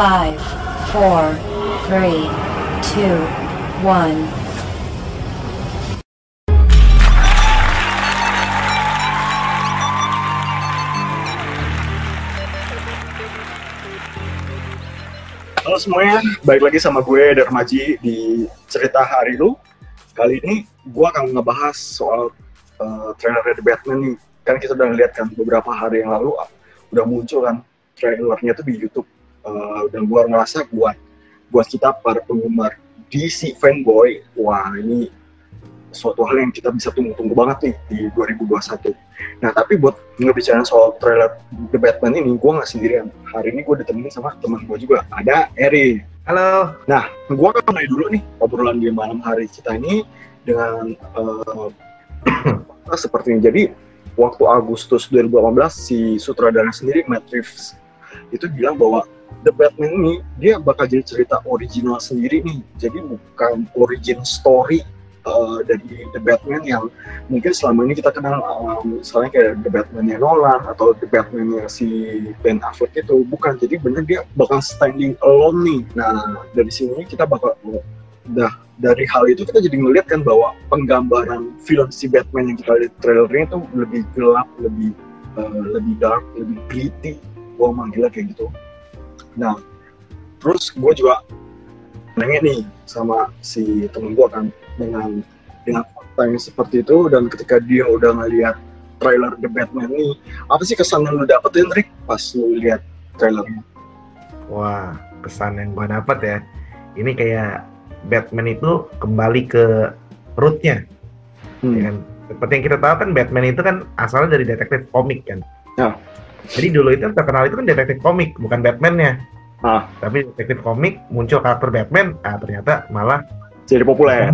5, 4, 3, 2, 1. Halo semuanya, balik lagi sama gue Darmaji di Cerita Hari Lu. Kali ini gue akan ngebahas soal trailer The Batman nih. Kan kita udah ngeliat kan beberapa hari yang lalu udah muncul kan trailernya tuh di YouTube. Dan gue ngerasa buat kita para penggemar DC fanboy, wah ini suatu hal yang kita bisa tunggu-tunggu banget nih di 2021. Nah tapi buat ngebicarain soal trailer The Batman ini, gue gak sendirian. Hari ini gue ditemenin sama teman gue juga, ada Eri. Halo. Nah, gue akan mulai dulu nih obrolan di malam hari kita ini dengan seperti ini. Jadi waktu Agustus 2018, si sutradara sendiri Matt Reeves itu bilang bahwa The Batman ini dia bakal jadi cerita original sendiri nih. Jadi bukan origin story dari The Batman yang mungkin selama ini kita kenal, misalnya kayak The Batman-nya Nolan atau The Batman-nya si Ben Affleck itu. Bukan, jadi bener dia bakal standing alone nih. Nah dari sini kita bakal dari hal itu kita jadi ngeliat kan bahwa penggambaran film si Batman yang kita lihat trailernya itu lebih gelap, lebih dark, lebih gritty. Gue manggilnya kayak gitu. Nah terus gue juga nanya nih sama si temen gue kan dengan fakta yang seperti itu, dan ketika dia udah ngeliat trailer The Batman nih, apa sih kesan yang lu dapetin Rick pas lu lihat trailernya? Wah, kesan yang gue dapet ya, ini kayak Batman itu kembali ke rootnya. Ya kan? Seperti yang kita tahu kan Batman itu kan asalnya dari detektif komik kan. Ya. Jadi dulu itu terkenal itu kan detektif komik, bukan Batman-nya. Tapi detektif komik muncul karakter Batman, ternyata malah jadi populer.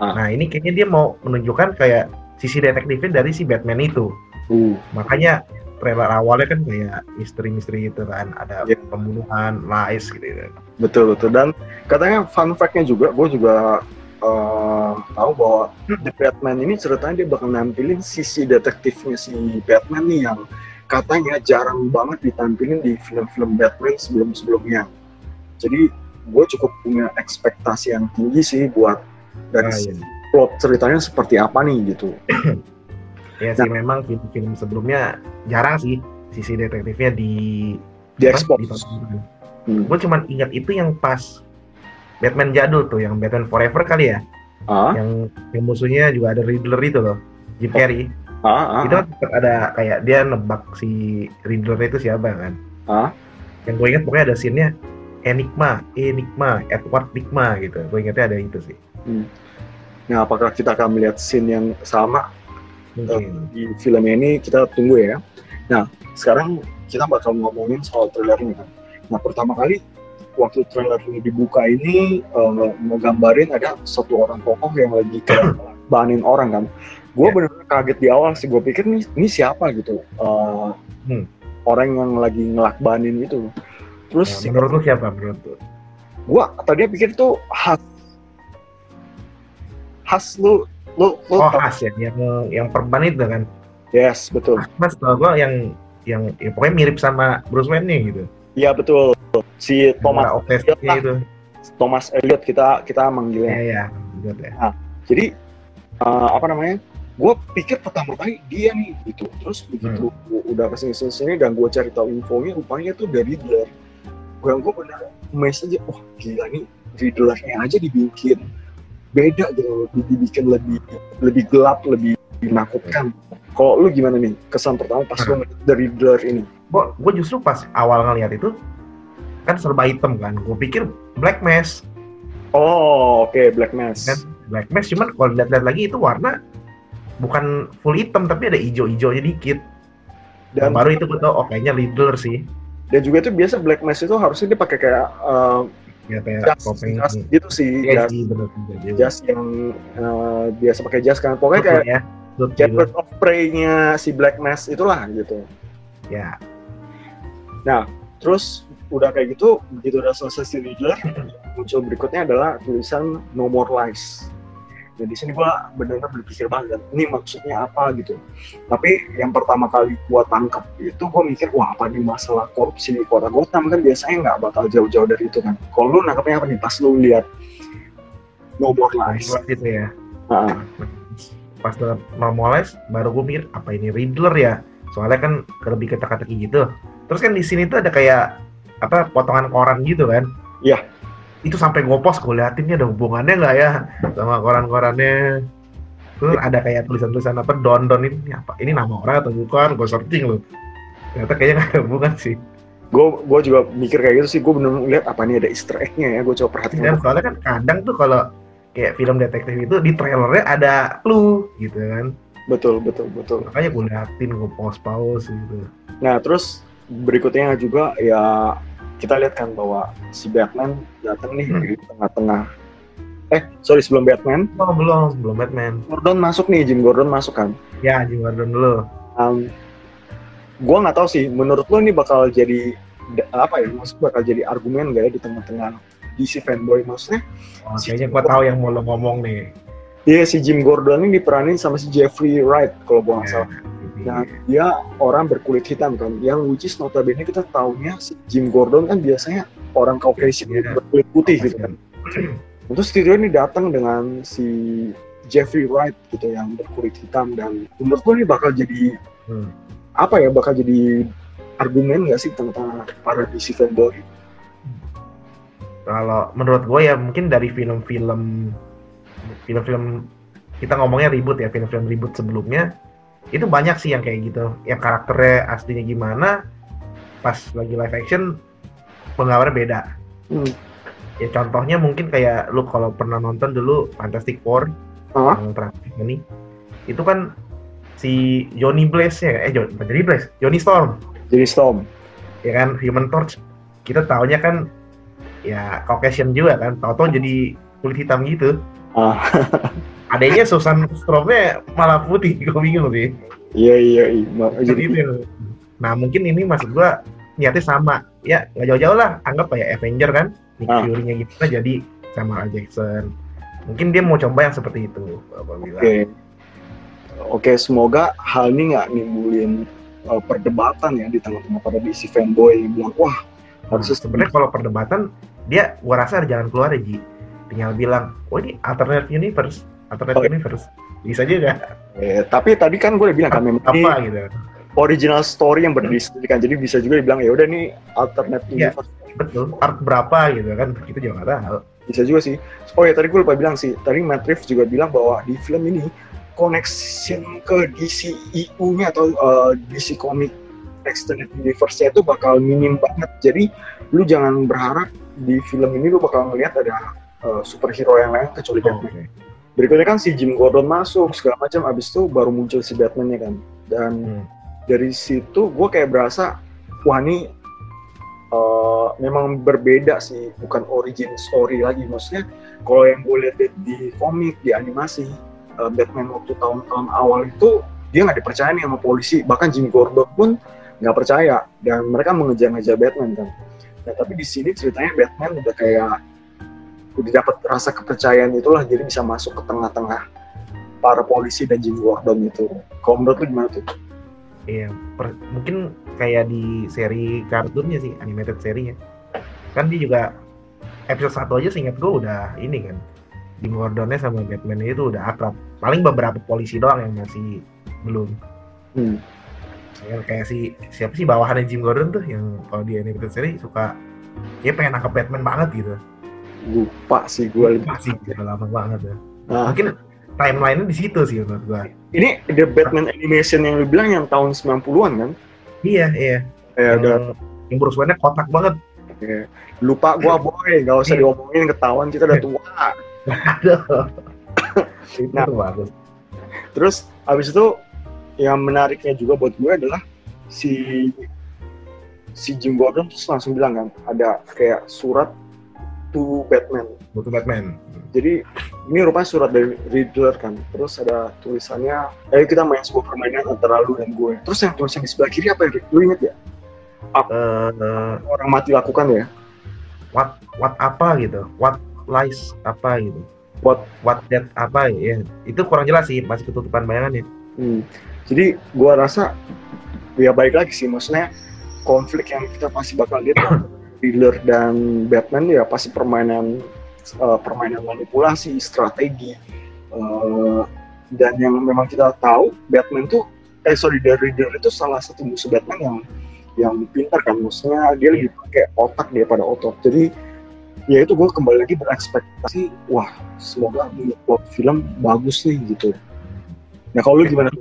Nah ini kayaknya dia mau menunjukkan kayak sisi detektifnya dari si Batman itu. Makanya trailer awalnya kan kayak misteri-misteri gitu kan, ada pembunuhan, lies gitu. Betul. Dan katanya fun fact-nya juga, gue juga tahu bahwa The Batman ini ceritanya dia bakal nampilin sisi detektifnya si Batman nih yang katanya jarang banget ditampilin di film-film Batman sebelum-sebelumnya. Jadi gue cukup punya ekspektasi yang tinggi sih buat dari plot ceritanya seperti apa nih gitu. Ya sih, memang film-film sebelumnya jarang sih sisi detektifnya diekspos. Gue cuma ingat itu yang pas Batman jadul tuh, yang Batman Forever kali ya. Yang musuhnya juga ada Riddler itu loh, Jim Carrey. Itu kan ada kayak dia nebak si Riddler itu siapa kan. Yang gue ingat pokoknya ada scene-nya Enigma, Edward Enigma gitu. Gue ingatnya ada itu sih. Nah, apakah kita akan melihat scene yang sama di film ini? Kita tunggu ya. Nah, sekarang kita bakal ngomongin soal trailernya kan. Nah, pertama kali waktu trailer ini dibuka ini menggambarin ada satu orang tokoh yang lagi bahanin orang kan. Gue bener-bener kaget di awal sih. Gue pikir ini siapa gitu. Orang yang lagi ngelakbanin itu. Terus ya, menurut lu siapa menurut lu? Gua tadinya pikir itu Has lu Has ya, yang perban itu kan. Yes, betul. Mas tau gua yang ya, pokoknya mirip sama Bruce Wayne nih gitu. Iya, betul. Si Thomas itu. Thomas Elliot kita manggilnya. Iya. Nah, jadi apa namanya? Gue pikir pertama kali dia nih gitu. Terus begitu udah kesini dan gue cari tahu infonya, rupanya tuh dari Riddler. Gue bener mes aja, wah gila nih Riddlernya aja dibikin beda gitu, dibikin lebih gelap, lebih menakutkan. Kalau lu gimana nih kesan pertama pas lu ngeliat dari Riddler ini? Gue justru pas awal ngeliat itu kan serba hitam kan, gue pikir Black Mass. Black Mass. Dan Black Mass cuman kalau lihat-lihat lagi itu warna bukan full hitam, tapi ada ijo-ijonya dikit. Dan baru itu gue tau, kayaknya Riddler sih. Dan juga itu biasa Black Mass itu harusnya dia pakai kayak jas gitu sih. Jas yang biasa pakai jas kan. Pokoknya kayak Bird of Prey-nya si Black Mass itulah gitu. Ya. Nah, terus udah kayak gitu, begitu udah selesai si Riddler, muncul berikutnya adalah tulisan No More Lies. Nah, di sini gue benar-benar berpikir banget, ini maksudnya apa gitu. Tapi yang pertama kali gue tangkap itu gue mikir, wah apa nih masalah korupsi di kota Gotham kan biasanya nggak bakal jauh-jauh dari itu kan. Kalau lu nangkapnya apa nih pas lu lihat No More Lies gitu ya. Pas lihat No More Lies baru gue mikir apa ini Riddler ya. Soalnya kan lebih kata-kataki gitu. Terus kan di sini tuh ada kayak apa potongan koran gitu kan? Iya. Itu sampai gue post, gue liatinnya ada hubungannya nggak ya sama koran-korannya. Terus ada kayak tulisan-tulisan apa don-don ini apa? Ini nama orang atau bukan? Gue searching loh. Ternyata kayaknya nggak ada hubungan sih. Gue juga mikir kayak gitu sih. Gue bener-bener lihat apa nih ada Easter egg-nya ya. Gue coba perhatiin. Dan soalnya kan kadang tuh kalau kayak film detektif itu di trailernya ada clue gitu kan? Betul. Makanya gue liatin, gue pause gitu. Nah terus berikutnya juga ya kita lihat kan bahwa si Batman datang nih di tengah-tengah. Sebelum Batman. Oh, belum Batman. Jim Gordon masuk kan? Ya, Jim Gordon dulu. Gua nggak tahu sih. Menurut lo ini bakal jadi apa ya? Maksudnya bakal jadi argumen nggak ya di tengah-tengah DC fanboy maksudnya? Oh, kayaknya gua tahu yang mau lo ngomong nih. Iya, si Jim Gordon ini diperanin sama si Jeffrey Wright kalau gua nggak salah. Nah, dia orang berkulit hitam kan, yang which is notabene kita taunya si Jim Gordon kan biasanya orang Caucasian berkulit putih gitu kan. Terus dia ini datang dengan si Jeffrey Wright gitu yang berkulit hitam, dan menurut gue ini bakal jadi bakal jadi argumen nggak sih tentang para DC fanboy? Kalau menurut gue ya mungkin dari film-film kita ngomongnya reboot ya, film-film reboot sebelumnya. Itu banyak sih yang kayak gitu, yang karakternya aslinya gimana, pas lagi live action penggambarannya beda. Ya contohnya mungkin kayak lu kalau pernah nonton dulu Fantastic Four yang terakhir ini, itu kan si Johnny Storm, ya kan Human Torch, kita taunya kan ya Caucasian juga kan, tau-tau jadi kulit hitam gitu. Adanya Susan Stormnya malah putih, gue bingung sih. Iya. Nah mungkin ini maksud gue niatnya sama, ya nggak jauh-jauh lah, anggap kayak Avenger kan, Nick Fury-nya gitu lah jadi Samuel L. Jackson. Mungkin dia mau coba yang seperti itu, Bapak bilang. Oke, semoga hal ini nggak nimbulin perdebatan ya di tengah-tengah pada DC fanboy yang bilang wah harusnya. Sebenarnya kalau perdebatan dia, gue rasa ada jalan keluar ya Ji. Tinggal bilang, oh ini alternate universe, bisa aja nggak? Tapi tadi kan gue udah bilang kan memang apa gitu, original story yang berdiskusikan, jadi bisa juga dibilang ya udah nih alternate universe. Betul, part berapa gitu kan, kita juga nggak tahu. Bisa juga sih. Oh ya tadi gue lupa bilang sih, tadi Matt Reeves juga bilang bahwa di film ini connection ke DC EU-nya atau DC Comic Extended Universe-nya itu bakal minim banget. Jadi lu jangan berharap di film ini lu bakal ngelihat ada superhero yang lain kecuali Batman. Berikutnya kan si Jim Gordon masuk segala macam, abis itu baru muncul si Batman-nya kan. Dan dari situ gue kayak berasa wah ini memang berbeda sih, bukan origin story lagi. Maksudnya kalau yang gue lihat di komik, di animasi Batman waktu tahun-tahun awal itu dia nggak dipercaya nih sama polisi, bahkan Jim Gordon pun nggak percaya dan mereka mengejar-ngejar Batman kan. Nah tapi di sini ceritanya Batman udah kayak didapat rasa kepercayaan itulah, jadi bisa masuk ke tengah-tengah para polisi dan Jim Gordon itu. Kalau menurut lu gimana tuh? Iya, mungkin kayak di seri kartunnya sih, animated serinya. Kan dia juga episode 1 aja seingat gue udah ini kan, Jim Gordonnya sama Batman-nya itu udah akrab. Paling beberapa polisi doang yang masih belum. Kayak siapa sih bawahannya Jim Gordon tuh yang kalau di animated seri suka dia pengen nangkep Batman banget gitu. Lupa sih gue lama banget ya. Mungkin timeline-nya di situ sih menurut gue. Ini The Batman animation yang lu bilang yang tahun 90-an kan? Iya. Yang Bruce Wayne-nya kotak banget. Iya. Lupa gue boy, enggak usah diomongin, ketahuan kita udah tua. Aduh. Nah, bagus. Terus abis itu yang menariknya juga buat gue adalah si Jim Gordon terus langsung bilang kan ada kayak surat To Batman. Jadi ini rupanya surat dari Riddler kan. Terus ada tulisannya, ayo kita main sebuah permainan antara lu dan gue. Terus yang tulisan di sebelah kiri apa ya? Lu inget ya? Orang mati lakukan ya? What apa gitu? What lies apa gitu? what that apa ya, itu kurang jelas sih, masih ketutupan bayangannya. Jadi gua rasa ya baik lagi sih, maksudnya konflik yang kita pasti bakal lihat Riddler dan Batman ya pasti permainan manipulasi, strategi, dan yang memang kita tahu Riddler itu salah satu musuh Batman yang pintar kan, maksudnya dia lebih pakai otak daripada otot. Jadi ya itu gue kembali lagi berekspektasi, wah semoga plot film bagus nih gitu. Nah kalau lu gimana?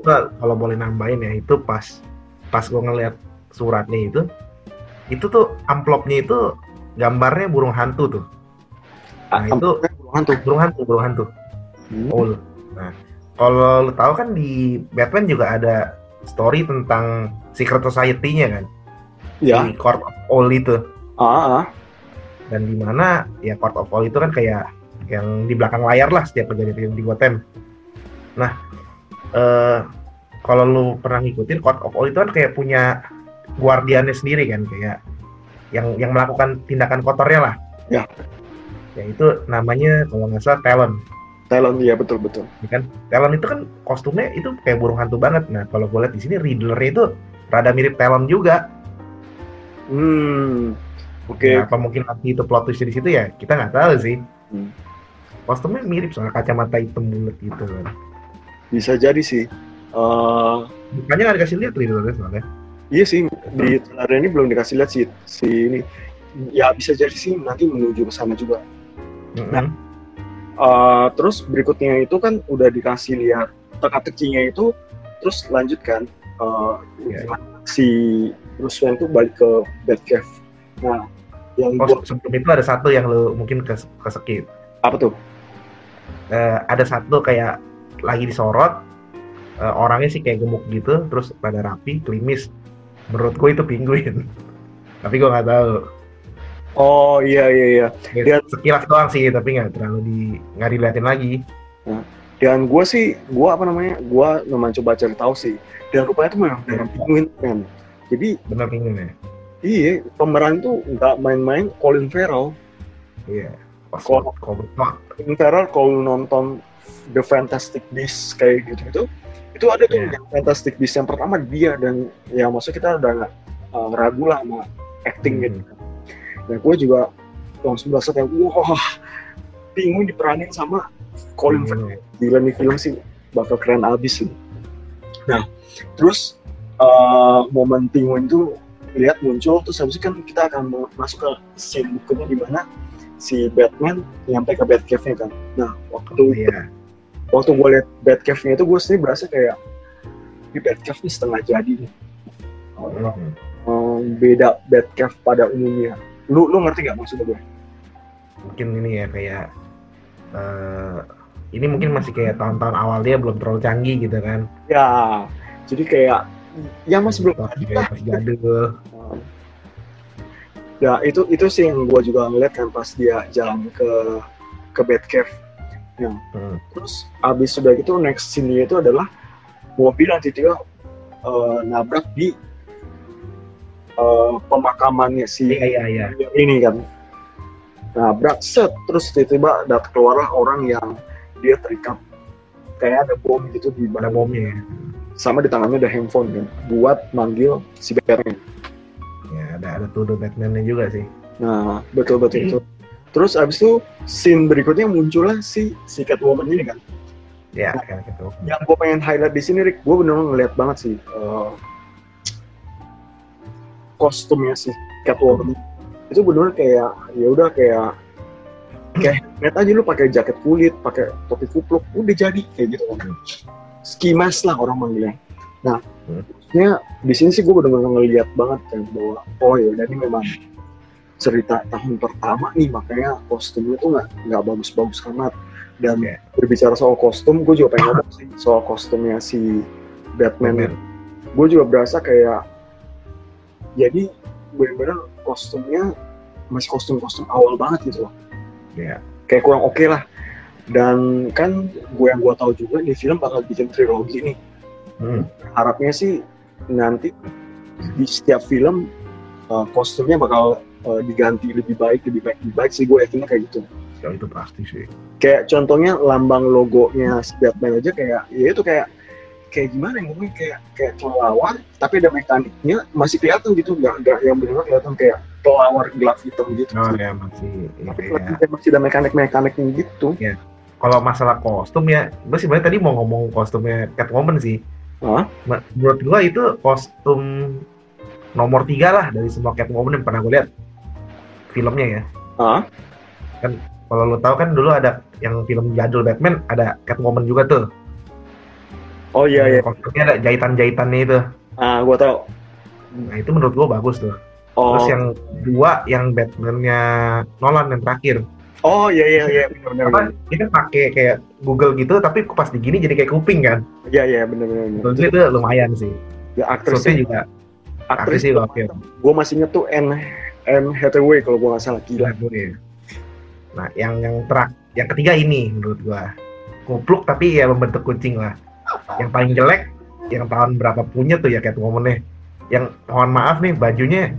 Kalau boleh nambahin ya, itu pas gue ngeliat suratnya itu tuh amplopnya itu gambarnya burung hantu tuh. Nah itu burung hantu. Owl. Nah kalau lu tahu kan di Batman juga ada story tentang secret society-nya kan, ya. Di Court of Owls itu. Dan di mana ya Court of Owls itu kan kayak yang di belakang layar lah setiap kejadian di Gotham. Nah, kalau lu pernah ngikutin Court of Owls itu kan kayak punya guardiannya sendiri kan, kayak yang melakukan tindakan kotornya lah. Ya. Ya itu namanya kalau nggak salah Talon, ya betul. Ya kan? Talon itu kan kostumnya itu kayak burung hantu banget. Nah, kalau gue lihat di sini Riddler-nya itu rada mirip Talon juga. Oke. Nah, apa mungkin nanti itu plot twist di situ ya? Kita nggak tahu sih. Kostumnya mirip soal kacamata hitam bulat gitu kan. Bisa jadi sih. Makanya nggak dikasih lihat Riddler-nya soalnya. Iya sih, di trailer ini belum dikasih lihat si ini. Ya bisa jadi sih nanti menuju ke sana juga. Nah, terus berikutnya itu kan udah dikasih lihat teka-tekinya itu, terus lanjutkan si Bruce Wayne tuh balik ke Batcave. Nah, yang sebelum itu ada satu yang lo mungkin kesekip. Apa tuh? Ada satu kayak lagi disorot, orangnya sih kayak gemuk gitu, terus pada rapi, klimis. Menurut gue itu Penguin, tapi gue nggak tahu. Oh iya. Dia sekilas doang sih, tapi nggak terlalu nggak dilihatin lagi. Nah, dan gue memang coba cari tahu sih. Dan rupanya itu memang Penguin kan. Jadi benar Penguin ya. Iya, pemeran tuh nggak main-main, Colin Farrell. Iya. Colin Farrell kalau nonton The Fantastic Beasts kayak gitu, itu ada tuh yang Fantastic Beasts yang pertama dia, dan ya maksud kita udah nggak ragu lah sama actingnya. Dan gue juga langsung berasa kayak, wah, Penguin diperanin sama Colin Farrell. Gila nih film sih, bakal keren abis sih. Nah, terus momen Penguin tuh lihat muncul, terus habis kan kita akan masuk ke scene bukunya di mana si Batman nyampe ke Batcave-nya kan. Nah, waktu gue lihat Batcave-nya itu, gue sendiri berasa kayak, ini Batcave nih setengah jadi nih. Beda Batcave pada umumnya. Lu ngerti nggak maksud gue? Mungkin ini ya kayak ini mungkin masih kayak tahun-tahun awal dia belum terlalu canggih gitu kan? Ya, jadi kayak ya masih belum jadul. Ya itu sih yang gue juga ngeliat kan pas dia jalan ke Batcave. Ya. Terus abis sudah gitu next scene-nya itu adalah mobil yang tiba-tiba nabrak di pemakamannya si ini kan, nah berakset, terus tiba-tiba keluarlah orang yang dia terikat kayak ada bom gitu di badan, bomnya sama di tangannya ada handphone kan buat manggil si Batman ya, ada tuduh Batman-nya juga sih. Nah betul itu. Terus abis itu scene berikutnya muncullah si Catwoman ini kan ya, nah, kayak gitu. Yang gue pengen highlight di sini Rick, gue bener-bener ngeliat banget sih kostumnya sih Catwoman itu benar kayak ya udah kayak net aja, lu pakai jaket kulit, pakai topi kupluk, udah jadi kayak gitu kan. Skimas lah orang manggilnya. Nah, maksudnya di sini sih gue benar-benar ngelihat banget kan bahwa oh ya udah ini memang cerita tahun pertama nih, makanya kostumnya tuh nggak bagus-bagus amat. Dan berbicara soal kostum, gue juga pengen ngomong sih soal kostumnya si Batman. Gue juga berasa kayak jadi benar-benar kostumnya masih kostum awal banget gitu loh. Iya. Yeah. Kayak kurang oke lah. Dan kan gue tahu juga nih film bakal bikin trilogi nih. Harapnya sih nanti di setiap film kostumnya bakal diganti lebih baik sih, gue yakinnya kayak gitu. Ya itu pasti sih. Kayak contohnya lambang logonya si Batman aja kayak, ya itu kayak gimana yang ngomongin, kayak kelawar tapi ada mekaniknya masih kelihatan gitu, nggak yang benar-benar kelihatan kayak kelawar gelap hitam gitu. Oh ya masih. Tapi ya, masih ada mekanik-mekaniknya gitu. Ya. Kalau masalah kostum ya, gue sebenarnya tadi mau ngomong kostumnya Catwoman sih. Huh? Menurut gue itu kostum nomor 3 lah dari semua Catwoman yang pernah gue lihat filmnya ya. Huh? Kan kalau lo tahu kan dulu ada yang film jadul Batman ada Catwoman juga tuh. Oh iya iya. Kostumnya ada jahitan-jahitannya itu. Ah, gue tahu. Nah itu menurut gue bagus tuh. Oh. Terus yang kedua yang Batman-nya Nolan yang terakhir. Oh iya iya iya benar. Apa kita pakai kayak Google gitu tapi pas digini jadi kayak kuping kan? Iya iya benar. Terus itu lumayan sih. Ya aktrisnya juga. Aktris juga oke. Gue masih nyetu Anne Hathaway kalau gue nggak salah, gila gue. Ya. Nah yang ketiga ini menurut gue kupluk tapi ya membentuk kucing lah. Yang paling jelek yang tahun berapa punya tuh ya Catwoman-nya. Yang mohon maaf nih bajunya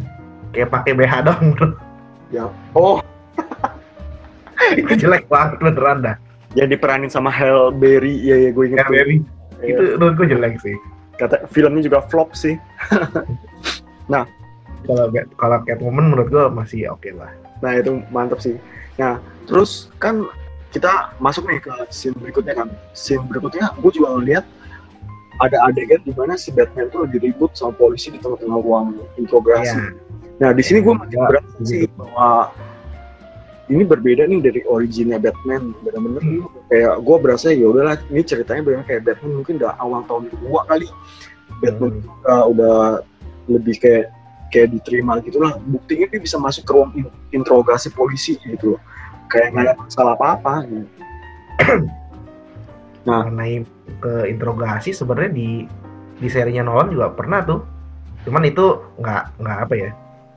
kayak pakai BH dong. Ya. Oh. Itu jelek banget beneran dah. Yang diperanin sama Halle Berry, ya gue ingat. Halle Berry, itu menurut gue jelek sih. Kata filmnya juga flop sih. Nah, kalau Catwoman menurut gue masih oke lah. Nah itu mantap sih. Nah terus kan kita masuk nih ke scene berikutnya kan. Scene berikutnya gue juga lihat ada adegan di mana si Batman tuh lagi ribut sama polisi di tengah-tengah ruang interogasi. Ya. Nah di sini gue masih berasa sih bahwa ini berbeda nih dari originnya Batman, benar-benar kayak gue berasa ya udahlah ini ceritanya benar-benar kayak Batman mungkin udah awal tahun 2000 kali. Batman udah lebih kayak diterima gitulah. Buktinya dia bisa masuk ke ruang interogasi polisi gitu, kayak nggak ada masalah apa-apa. Gitu. Nah, naik ke interogasi sebenarnya di serinya Nolan juga pernah tuh, cuman itu nggak apa ya?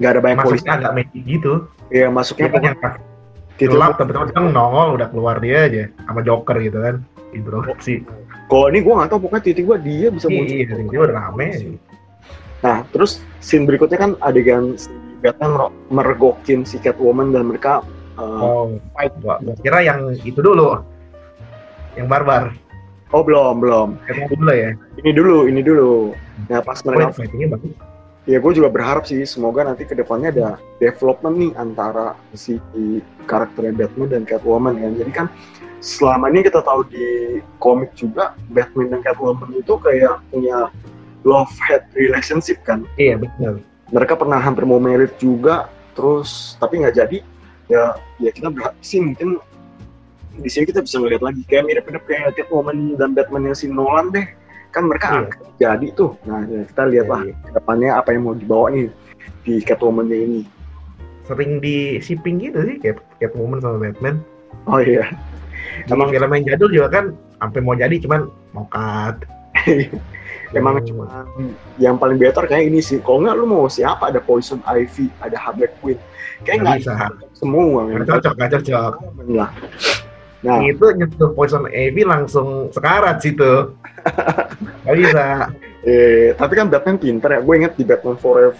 Nggak ada banyak polisi, agak magic gitu. Iya masuknya banyak. Gelap, tapi kan nongol udah keluar dia aja sama Joker gitu kan, interogasi. Kalau ini gue nggak tahu pokoknya titik gue dia bisa muncul. Iya, titik gue udah rame. Nah, terus scene berikutnya kan adegan si Batman mergokin si Catwoman dan mereka fight. Gue kira yang itu dulu, yang barbar. Oh belum. Catwoman dulu ya. Ini dulu. Nah pas mereka fightingnya bagus. Ya gue juga berharap sih semoga nanti kedepannya ada development nih antara si karakter Batman dan Catwoman kan. Jadi kan selama ini kita tahu di komik juga Batman dan Catwoman itu kayak punya love-hate relationship kan. Iya betul. Mereka pernah hampir mau married juga, terus tapi nggak jadi. Ya kita berharap sih mungkin di sini kita bisa ngeliat lagi kayak mirip-mirip kayak Catwoman dan Batman yang si Nolan deh. Kan mereka jadi tuh. Nah, kita lihatlah depannya apa yang mau dibawa nih di Catwoman-nya ini. Sering di shipping gitu sih Catwoman sama Batman. Oh iya. Emang film yang jadul juga kan sampai mau jadi cuman mau cut. Emang cuma yang paling better kayak ini sih. Kalau enggak lu mau siapa? Ada Poison Ivy, ada Harlequin. Kayak enggak semua. Cocok. Nah. Nah, itu nyentuh Poison Ivy langsung sekarat situ. Gak bisa. Tapi kan Batman pinter ya. Gue inget di Batman Forever.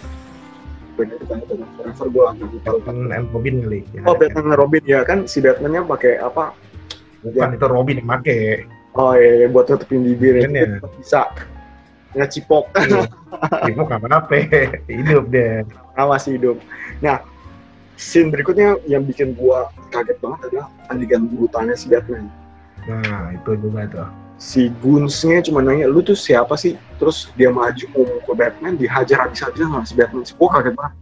Gue agak lupa. Batman and Robin kali. Ya, oh, Batman and Robin ya kan si Batman-nya pakai apa? Bukan ya. Itu Robin yang pakai. Oh iya, buat tutupin bibirnya. Ya. Bisa ngecipok. Cipok apa-apa. Hidup deh. Awas hidup. Nah, scene berikutnya yang bikin gua kaget banget adalah adegan burutannya si Batman. Nah, itu juga tuh. Si Guns-nya cuma nanya, lu tuh siapa sih? Terus dia maju mau mukul Batman, dihajar habis-habisan sama si Batman. Gua kaget banget.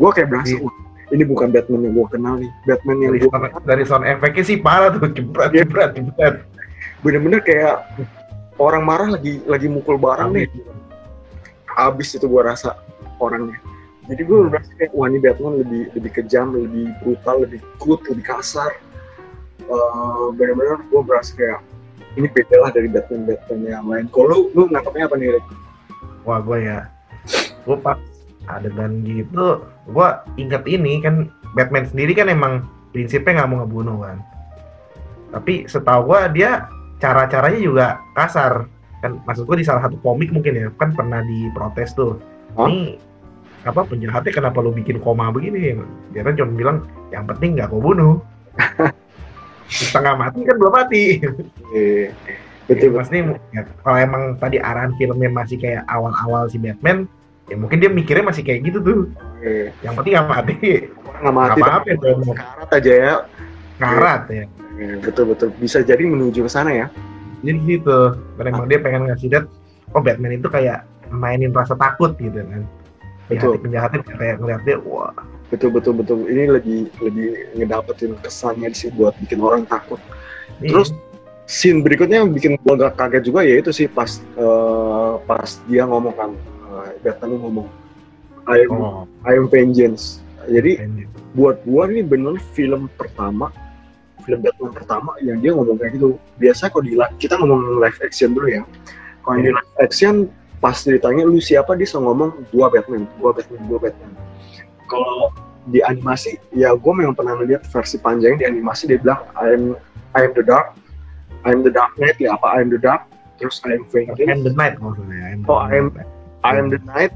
Gua kayak berasa, ini bukan Batman yang gua kenal nih. Batman yang gua kenal. Dari sound effect-nya sih parah tuh, jebret. Bener-bener kayak orang marah lagi mukul barang nih. Abis itu gua rasa orangnya. Jadi gue berasa kayak wah ini Batman lebih kejam, lebih brutal, lebih cruel, lebih kasar. Benar-benar gue berasa kayak ini beda lah dari Batman yang lain. Kalau lu nangkapnya apa nih Rick? Wah gue ya, gue pas adegan gitu, gue ingat ini kan Batman sendiri kan emang prinsipnya nggak mau ngebunuh kan. Tapi setahu gue dia cara-caranya juga kasar. Kan maksud gue di salah satu komik mungkin ya, kan pernah diprotes tuh. Ini apa penjahatnya kenapa lu bikin koma begini? Dia kan cuma bilang yang penting nggak kau bunuh. setengah mati kan belum mati. Iya, betul. Maksudnya ya, kalau emang tadi arahan filmnya masih kayak awal-awal si Batman, ya mungkin dia mikirnya masih kayak gitu tuh. Iya. Yang penting nggak mati. Nggak mati. Apa-apa ya, ngarat aja ya. Ngarat ya. Betul-betul. Bisa jadi menuju ke sana ya. Jadi gitu. Dan emang dia pengen ngasih lihat, oh Batman itu kayak mainin rasa takut gitu kan. Betul. Penjahatnya kayak ngeliat dia, wah. Betul. Ini lebih ngedapetin kesannya sih buat bikin orang takut. Iya. Terus scene berikutnya yang bikin gue agak kaget juga yaitu sih pas dia ngomong kan, Batman ngomong, I am vengeance. Jadi buat gue ini bener film Batman pertama yang dia ngomong kayak gitu. Biasa kalau kita ngomong live action dulu ya. Kalau di live action pas ditanya lu siapa, dia selalu ngomong gua Batman. Kalau di animasi, ya gue memang pernah melihat versi panjangnya di animasi, dia bilang I am the Dark Knight, ya apa I am the Dark, terus I am Vengeance. I am the Knight maksudnya. I am the Knight,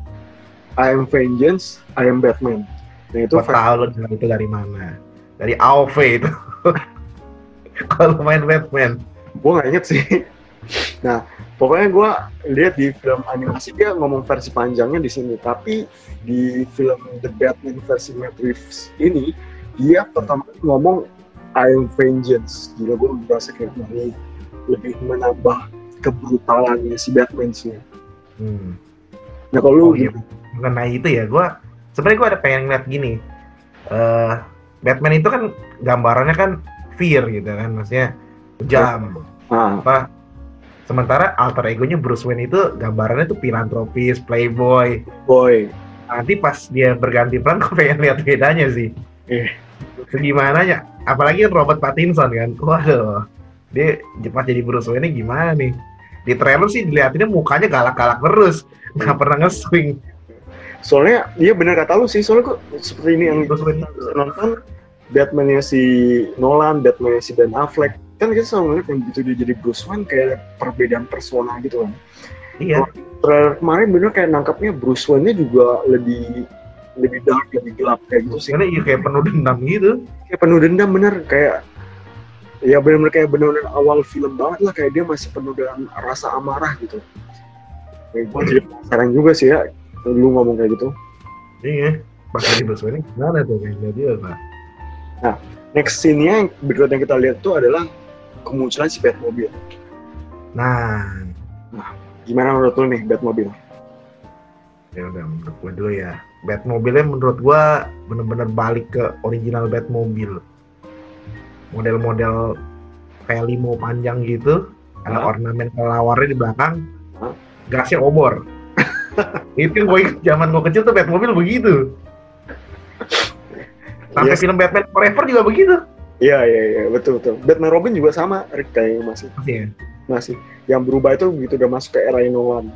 I am Vengeance, I am Batman. Nah itu tahu itu dari mana? Dari AOV itu. Kalau main Batman, gue nggak inget sih. Nah, pokoknya gue lihat di film animasi dia ngomong versi panjangnya di sini, tapi di film The Batman versi Matt Reeves ini dia pertama ngomong I am vengeance. Gila, gue merasa kayak ini lebih menambah kebrutalannya si Batman sih. Nah kalau lu gitu mengenai itu ya, gue sebenarnya gue ada pengen ngeliat gini, Batman itu kan gambarannya kan fear gitu kan, maksudnya jam apa. Sementara alter egonya Bruce Wayne itu gambarannya tuh filantropis, playboy. Nanti pas dia berganti peran, gue pengen lihat bedanya sih. Gimana ya? Apalagi Robert Pattinson kan, waduh. Dia pas jadi Bruce Wayne gimana nih? Di trailer sih dilihatinnya mukanya galak-galak terus, nggak pernah nge-swing. Soalnya dia benar kata lu sih, soalnya kok seperti ini yang Bruce Wayne nonton Batman-nya si Nolan, Batman-nya si Ben Affleck. Kan kita selalu lihat yang begitu dia jadi Bruce Wayne kayak perbedaan persona gitu kan. Iya. Trailer kemarin bener kayak nangkapnya Bruce Wayne-nya juga lebih dark, lebih gelap kayak gitu sih. Karena iya kayak penuh dendam gitu. Kayak penuh dendam bener, kayak ya bener-bener kayak bener-bener awal film banget lah, kayak dia masih penuh dengan rasa amarah gitu. Kayak gue jadi penasaran juga sih ya, lu ngomong kayak gitu. Iya. Bakal di Bruce Wayne gimana tuh kayaknya dia apa? Nah, next scene-nya yang berikutnya kita lihat tuh adalah kemunculan si Batmobile. Nah, gimana menurut lu nih Batmobile? Ya udah, menurut gue dulu ya, Batmobile-nya menurut gue bener-bener balik ke original Batmobile. Model-model kayak limo panjang gitu, ada ornamen kelawarnya di belakang, gasnya obor. Itu yang gue ingat zaman gue kecil tuh Batmobile begitu. Sampai film Batman Forever juga begitu. Iya, betul. Batman Robin juga sama, Rick, kayaknya masih. Yang berubah itu begitu udah masuk ke era Nolan.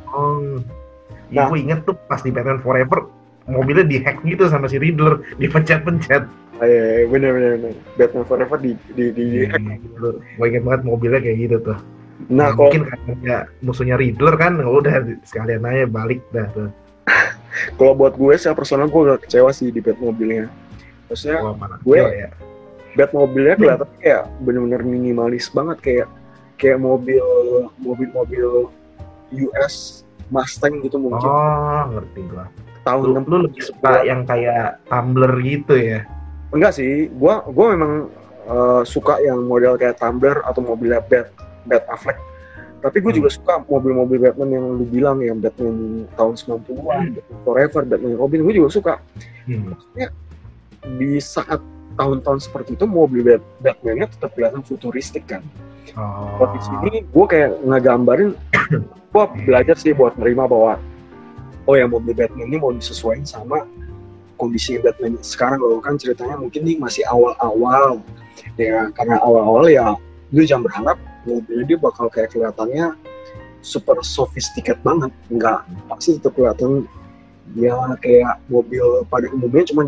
Nah, gue inget tuh pas di Batman Forever mobilnya dihack gitu sama si Riddler, dipencet-pencet. Iya, benar. Batman Forever dihack. Gue inget banget mobilnya kayak gitu tuh. Nah, mungkin karena musuhnya Riddler kan, udah sekalian aja balik dah tuh. Kalau buat gue sih personal gue agak kecewa sih di Batmobile-nya. Maksudnya Batmobile-nya kelihatan kayak benar-benar minimalis banget, kayak mobil US Mustang gitu mungkin. Oh, ngerti gua. Tahun 60 lebih suka yang kayak Tumbler gitu ya. Enggak sih, gua memang suka yang model kayak Tumbler atau mobilnya Bat Affleck. Tapi gue juga suka mobil-mobil Batman yang lu bilang, yang Batman tahun 90-an, Batman Forever, Batman Robin, gue juga suka. Maksudnya di saat tahun-tahun seperti itu mobil Batman-nya tetap kelihatan futuristik kan. Kalau di sini gue kayak ngegambarin, gue belajar sih buat nerima bahwa oh ya mobil Batman ini mau disesuaikan sama kondisi Batman sekarang. Kalau kan ceritanya mungkin nih masih awal-awal ya, karena awal-awal ya gue jangan berharap mobilnya dia bakal kayak kelihatannya super sophisticated banget, enggak. Pasti tetap kelihatan ya kayak mobil pada umumnya, cuma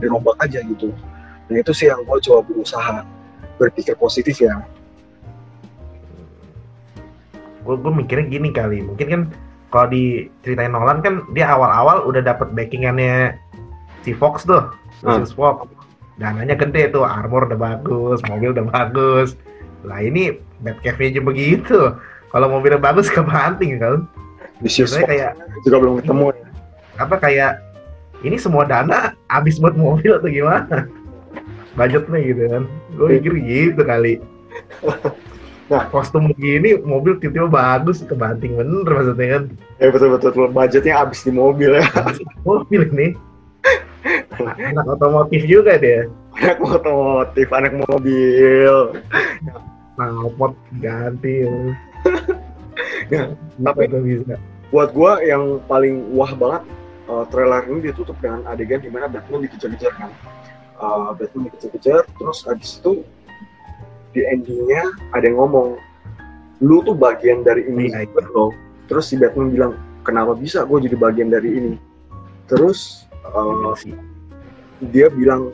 dirombak aja gitu. Nah itu sih yang gue coba berusaha berpikir positif ya. Gue mikirnya gini kali, mungkin kan kalau diceritain Nolan kan dia awal-awal udah dapet backingannya si Fox tuh, Fox. dananya gede tuh, armor udah bagus, mobil udah bagus. Lah ini Batcave-nya juga begitu. Kalau mobilnya bagus kebanting kan. Biasanya kayak juga belum ketemu ya. Apa kayak ini semua dana habis buat mobil atau gimana? Budgetnya gitu kan. Gue mikir gitu kali. Nah, kostum begini mobil tiba-tiba bagus kebanting bener maksudnya kan. Ya betul-betul budgetnya habis di mobil ya. Mobil ini. Anak otomotif juga dia. Anak otomotif, anak mobil. Nah, pot ganti. Ya, tapi bisa. Buat gue yang paling wah banget trailer ini ditutup dengan adegan di mana Batman dikejar-kejar kan. Batman dikejar-kejar, terus abis itu di endingnya ada yang ngomong, lu tuh bagian dari ini, bro. Terus si Batman bilang, kenapa bisa gue jadi bagian dari ini? Terus dia bilang,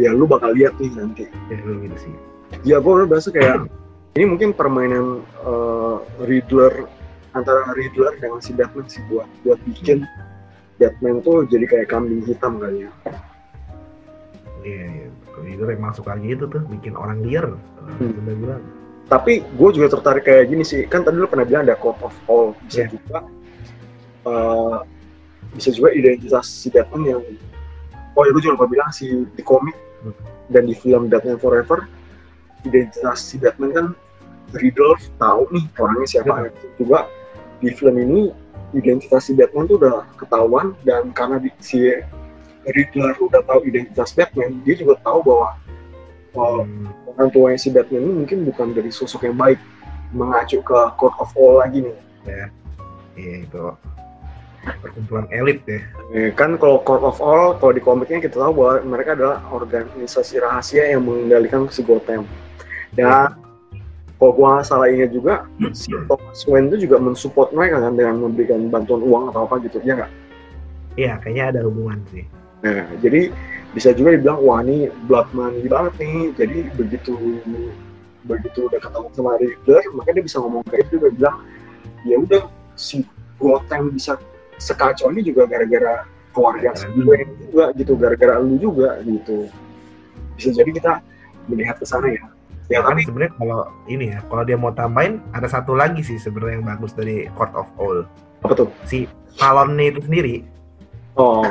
ya lu bakal lihat nih nanti. Ya, gitu sih. Ya gue berasa kayak ini mungkin permainan Riddler antara Riddler dengan si Batman sih buat bikin Batman tuh jadi kayak kambing hitam kali ya. Iya, Riddler yang masuk lagi itu tuh bikin orang liar. Tapi gue juga tertarik kayak gini sih, kan tadi lu pernah bilang ada Court of Owls, bisa juga identitas si Batman yang oh ya gue juga lupa bilang si di komik dan di film Batman Forever identitas si Batman kan Riddler tahu nih orangnya siapa. Juga di film ini identitas si Batman tuh udah ketahuan, dan karena si Riddler udah tahu identitas Batman, dia juga tahu bahwa orang tuanya si Batman ini mungkin bukan dari sosok yang baik, mengacu ke Court of Owls lagi nih. Ya, iya itu perkumpulan elit ya. Kan kalau Court of Owls, kalau di komiknya kita tahu bahwa mereka adalah organisasi rahasia yang mengendalikan si Gotham. Dan kalau gue nggak salah ingat juga, si Thomas Wayne itu juga mensupport mereka kan dengan memberikan bantuan uang atau apa gitu, ya nggak? Iya, kayaknya ada hubungan sih. Nah, jadi bisa juga dibilang, wah ini blood money banget nih. Jadi begitu udah ketemu sama Riddler, makanya dia bisa ngomong kayak itu, dia bilang, ya udah si Gotham bisa sekacau ini juga gara-gara keluarga gue juga gitu, gara-gara lu juga gitu. Bisa jadi kita melihat ke sana ya. Ya tapi sebenarnya kalau dia mau tambahin ada satu lagi sih sebenarnya yang bagus dari Court of Owls. Apa tuh? Si Talon itu sendiri. Oh.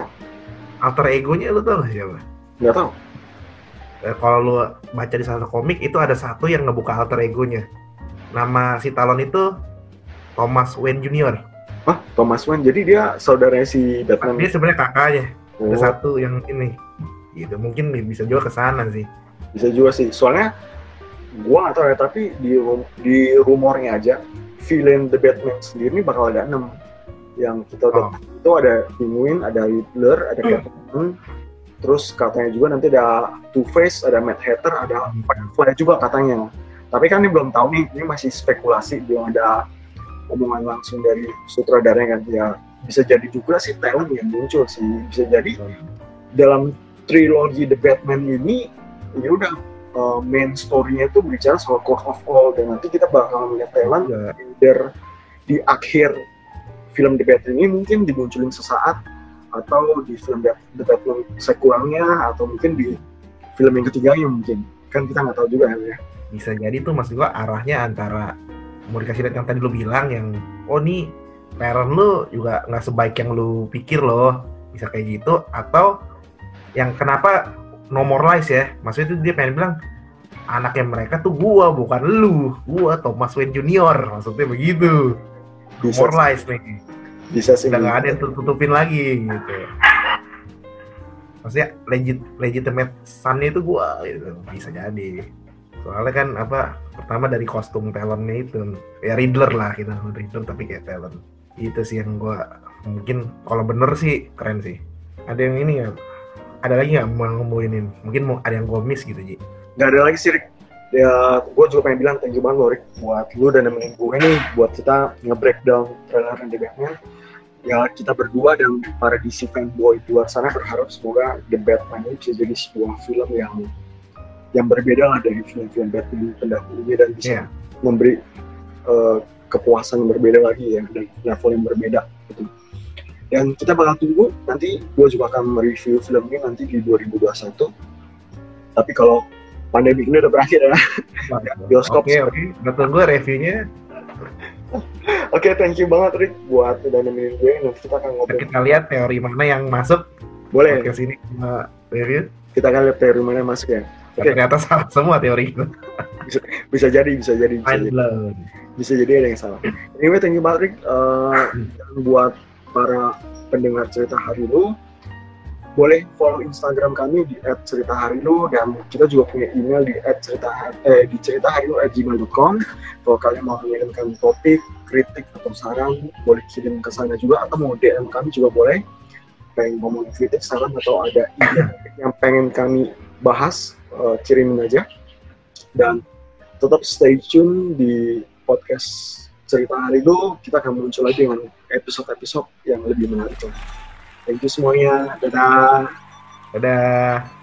Alter egonya lu tau gak siapa? Gak tau. Kalau lu baca di satu komik itu ada satu yang ngebuka alter egonya. Nama si Talon itu Thomas Wayne Junior. Hah? Thomas Wayne? Jadi dia saudaranya si Batman? Dia sebenarnya kakaknya. Oh. Ada satu yang ini. Gitu. Mungkin bisa juga kesana sih. Bisa juga sih. Soalnya gue gak tau ya, tapi di rumornya aja villain The Batman sendiri ini bakal ada 6 yang kita udah itu ada Penguin, ada Riddler, ada Catwoman, terus katanya juga nanti ada Two Face, ada Mad Hatter, ada Firefly juga katanya. Tapi kan ini belum tahu nih, ini masih spekulasi, belum ada omongan langsung dari sutradaranya kan. Ya bisa jadi juga si Talon yang muncul sih, bisa jadi dalam trilogi The Batman ini ya udah main story-nya itu berbicara soal Court of Owls, dan nanti kita bakal melihat Talon di akhir film The Batman ini mungkin dimunculin sesaat, atau di film The Batman sequelnya, atau mungkin di film yang ketiganya mungkin. Kan kita nggak tahu juga ya. Bisa jadi tuh, maksud gua arahnya antara mau dikasih lihat yang tadi lu bilang yang oh nih parent lu juga nggak sebaik yang lu pikir loh, bisa kayak gitu, atau yang kenapa normalize ya, maksudnya itu dia pengen bilang anaknya mereka tuh gua bukan lu, gua Thomas Wayne Junior, maksudnya begitu. Normalize nih, bisa sih. Udah nggak ada yang tutupin lagi gitu. Maksudnya legitimate son-nya itu gua, gitu. Bisa jadi. Soalnya kan apa? Pertama dari kostum Talon-nya itu, ya Riddler lah kita, Riddler tapi kayak Talon. Itu sih yang gua mungkin kalau bener sih keren sih. Ada yang ini ya? Ada lagi nggak mau ngomongin? Mungkin mau ada yang gua miss gitu Ji? Nggak ada lagi sih Rik. Ya, gue juga pengen bilang thank you banget lo Rick buat lu dan nemenin gue nih buat kita nge-breakdown trailer The Batman. Ya kita berdua dan para DC fanboy di luar sana berharap semoga The Batman ini bisa jadi sebuah film yang berbeda lah dari film-film Batman pendahulunya, dan bisa memberi kepuasan yang berbeda lagi ya, dan level yang berbeda gitu. Dan kita bakal tunggu, nanti gue juga akan mereview film ini nanti di 2021. Tapi kalau pandemi ini udah berakhir ya. Bioskop. Oke. Nonton gue reviewnya. Oke, thank you banget Rick buat udah nemenin gue. Nanti kita akan ngobrol. Kita lihat teori mana yang masuk. Boleh. Ke sini review. Kita akan lihat teori mana yang masuk ya. Okay. Ternyata salah semua teori itu. Bisa jadi ada yang salah. Anyway, thank you banget Rick. Dan buat para pendengar Cerita Hari Lu, boleh follow Instagram kami di @ceritaharilu dan kita juga punya email di ceritaharilu@gmail.com. Kalau kalian mau mengirimkan topik, kritik atau saran, boleh kirim ke sana juga atau mau DM kami juga boleh. Pengen ngomong kritik, saran atau ada ide yang pengen kami bahas, kirimin aja. Dan tetap stay tune di podcast Cerita Hari Lu, kita akan muncul lagi dengan episode-episode yang lebih menarik. Thank you semuanya. Dadah.